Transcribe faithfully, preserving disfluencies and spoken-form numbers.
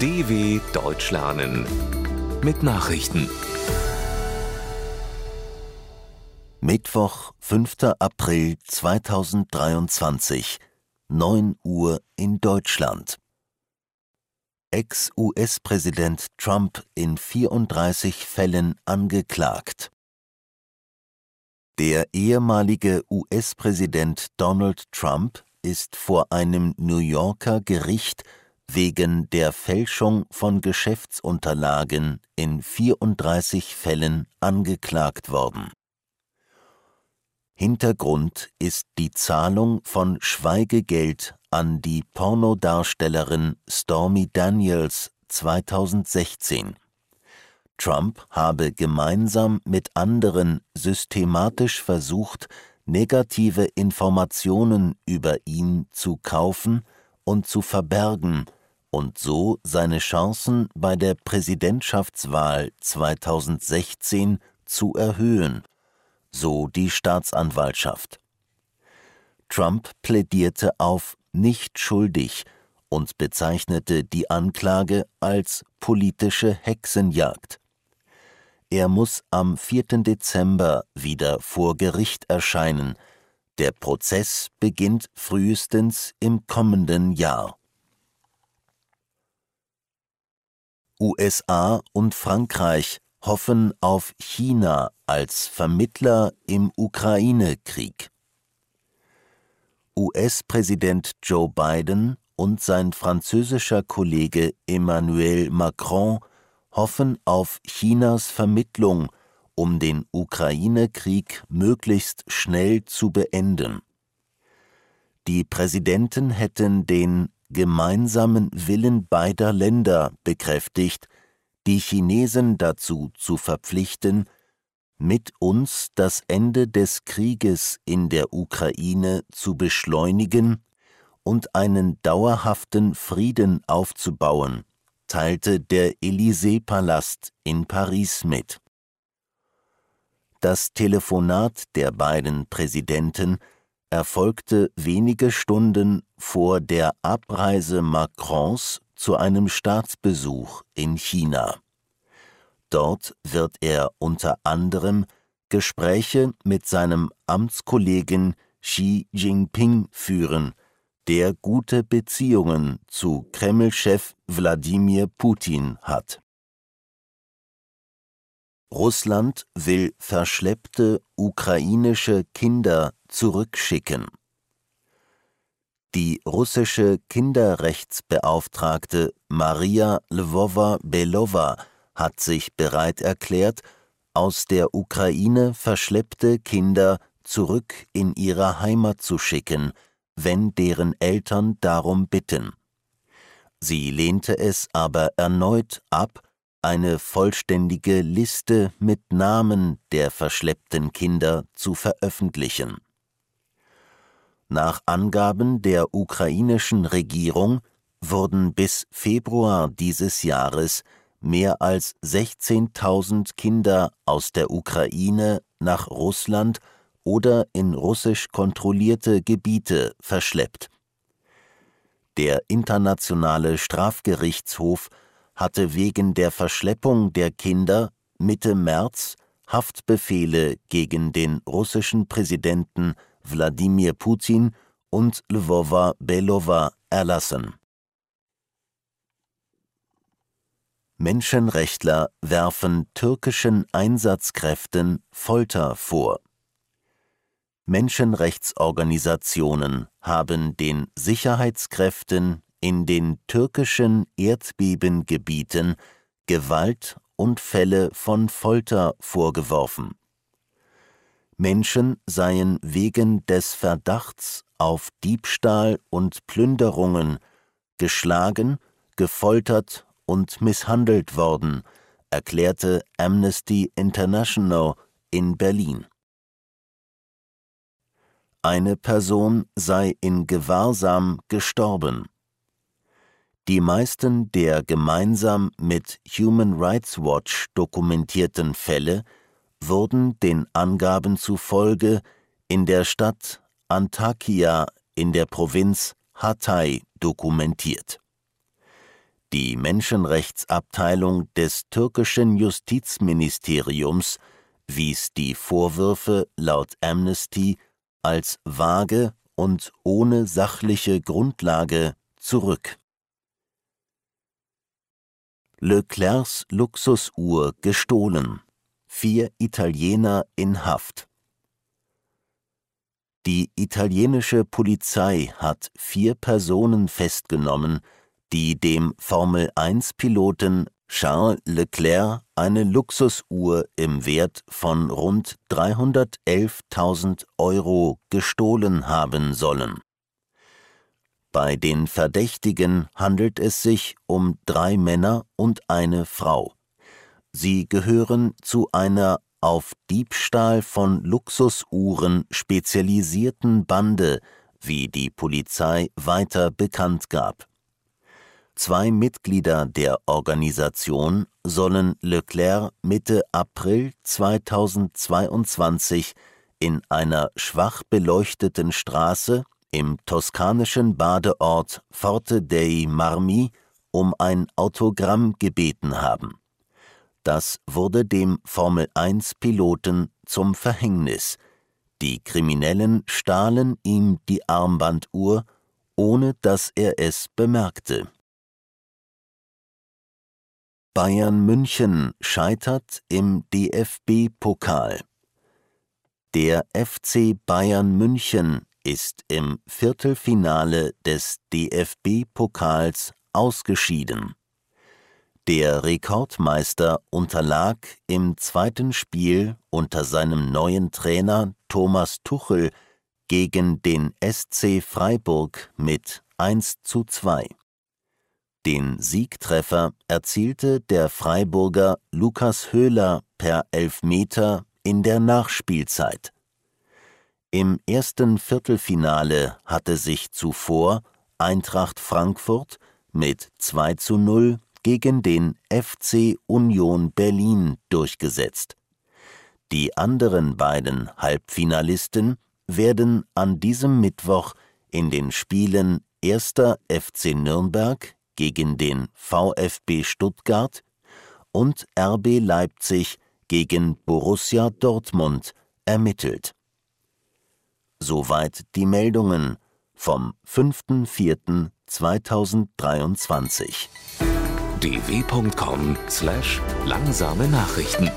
D W Deutsch lernen mit Nachrichten. Mittwoch, fünfter April zweitausenddreiundzwanzig, neun Uhr in Deutschland. Ex-U S-Präsident Trump in vierunddreißig Fällen angeklagt. Der ehemalige U S-Präsident Donald Trump ist vor einem New Yorker Gericht wegen der Fälschung von Geschäftsunterlagen in vierunddreißig Fällen angeklagt worden. Hintergrund ist die Zahlung von Schweigegeld an die Pornodarstellerin Stormy Daniels zweitausendsechzehn. Trump habe gemeinsam mit anderen systematisch versucht, negative Informationen über ihn zu kaufen und zu verbergen und so seine Chancen bei der Präsidentschaftswahl zweitausendsechzehn zu erhöhen, so die Staatsanwaltschaft. Trump plädierte auf nicht schuldig und bezeichnete die Anklage als politische Hexenjagd. Er muss am vierten Dezember wieder vor Gericht erscheinen. Der Prozess beginnt frühestens im kommenden Jahr. U S A und Frankreich hoffen auf China als Vermittler im Ukraine-Krieg. U S-Präsident Joe Biden und sein französischer Kollege Emmanuel Macron hoffen auf Chinas Vermittlung, um den Ukraine-Krieg möglichst schnell zu beenden. Die Präsidenten hätten den gemeinsamen Willen beider Länder bekräftigt, die Chinesen dazu zu verpflichten, mit uns das Ende des Krieges in der Ukraine zu beschleunigen und einen dauerhaften Frieden aufzubauen, teilte der Élysée-Palast in Paris mit. Das Telefonat der beiden Präsidenten erfolgte wenige Stunden vor der Abreise Macrons zu einem Staatsbesuch in China. Dort wird er unter anderem Gespräche mit seinem Amtskollegen Xi Jinping führen, der gute Beziehungen zu Kreml-Chef Wladimir Putin hat. Russland will verschleppte ukrainische Kinder zurückschicken. Die russische Kinderrechtsbeauftragte Maria Lvova-Belova hat sich bereit erklärt, aus der Ukraine verschleppte Kinder zurück in ihre Heimat zu schicken, wenn deren Eltern darum bitten. Sie lehnte es aber erneut ab, eine vollständige Liste mit Namen der verschleppten Kinder zu veröffentlichen. Nach Angaben der ukrainischen Regierung wurden bis Februar dieses Jahres mehr als sechzehntausend Kinder aus der Ukraine nach Russland oder in russisch kontrollierte Gebiete verschleppt. Der Internationale Strafgerichtshof hatte wegen der Verschleppung der Kinder Mitte März Haftbefehle gegen den russischen Präsidenten Wladimir Putin und Lvova-Belova erlassen. Menschenrechtler werfen türkischen Einsatzkräften Folter vor. Menschenrechtsorganisationen haben den Sicherheitskräften in den türkischen Erdbebengebieten Gewalt und Fälle von Folter vorgeworfen. Menschen seien wegen des Verdachts auf Diebstahl und Plünderungen geschlagen, gefoltert und misshandelt worden, erklärte Amnesty International in Berlin. Eine Person sei in Gewahrsam gestorben. Die meisten der gemeinsam mit Human Rights Watch dokumentierten Fälle wurden den Angaben zufolge in der Stadt Antakya in der Provinz Hatay dokumentiert. Die Menschenrechtsabteilung des türkischen Justizministeriums wies die Vorwürfe laut Amnesty als vage und ohne sachliche Grundlage zurück. Leclercs Luxusuhr gestohlen. Vier Italiener in Haft. Die italienische Polizei hat vier Personen festgenommen, die dem Formel eins Piloten Charles Leclerc eine Luxusuhr im Wert von rund dreihundertelftausend Euro gestohlen haben sollen. Bei den Verdächtigen handelt es sich um drei Männer und eine Frau. Sie gehören zu einer auf Diebstahl von Luxusuhren spezialisierten Bande, wie die Polizei weiter bekannt gab. Zwei Mitglieder der Organisation sollen Leclerc Mitte April zweitausendzweiundzwanzig in einer schwach beleuchteten Straße im toskanischen Badeort Forte dei Marmi um ein Autogramm gebeten haben. Das wurde dem Formel eins Piloten zum Verhängnis. Die Kriminellen stahlen ihm die Armbanduhr, ohne dass er es bemerkte. Bayern München scheitert im D F B Pokal. Der F C Bayern München ist im Viertelfinale des D F B Pokals ausgeschieden. Der Rekordmeister unterlag im zweiten Spiel unter seinem neuen Trainer Thomas Tuchel gegen den S C Freiburg mit eins zu zwei. Den Siegtreffer erzielte der Freiburger Lukas Höhler per Elfmeter in der Nachspielzeit. Im ersten Viertelfinale hatte sich zuvor Eintracht Frankfurt mit zwei zu null gegen den F C Union Berlin durchgesetzt. Die anderen beiden Halbfinalisten werden an diesem Mittwoch in den Spielen erster F C Nürnberg gegen den VfB Stuttgart und R B Leipzig gegen Borussia Dortmund ermittelt. Soweit die Meldungen vom fünften vierten zweitausenddreiundzwanzig. d w punkt com slash langsame Nachrichten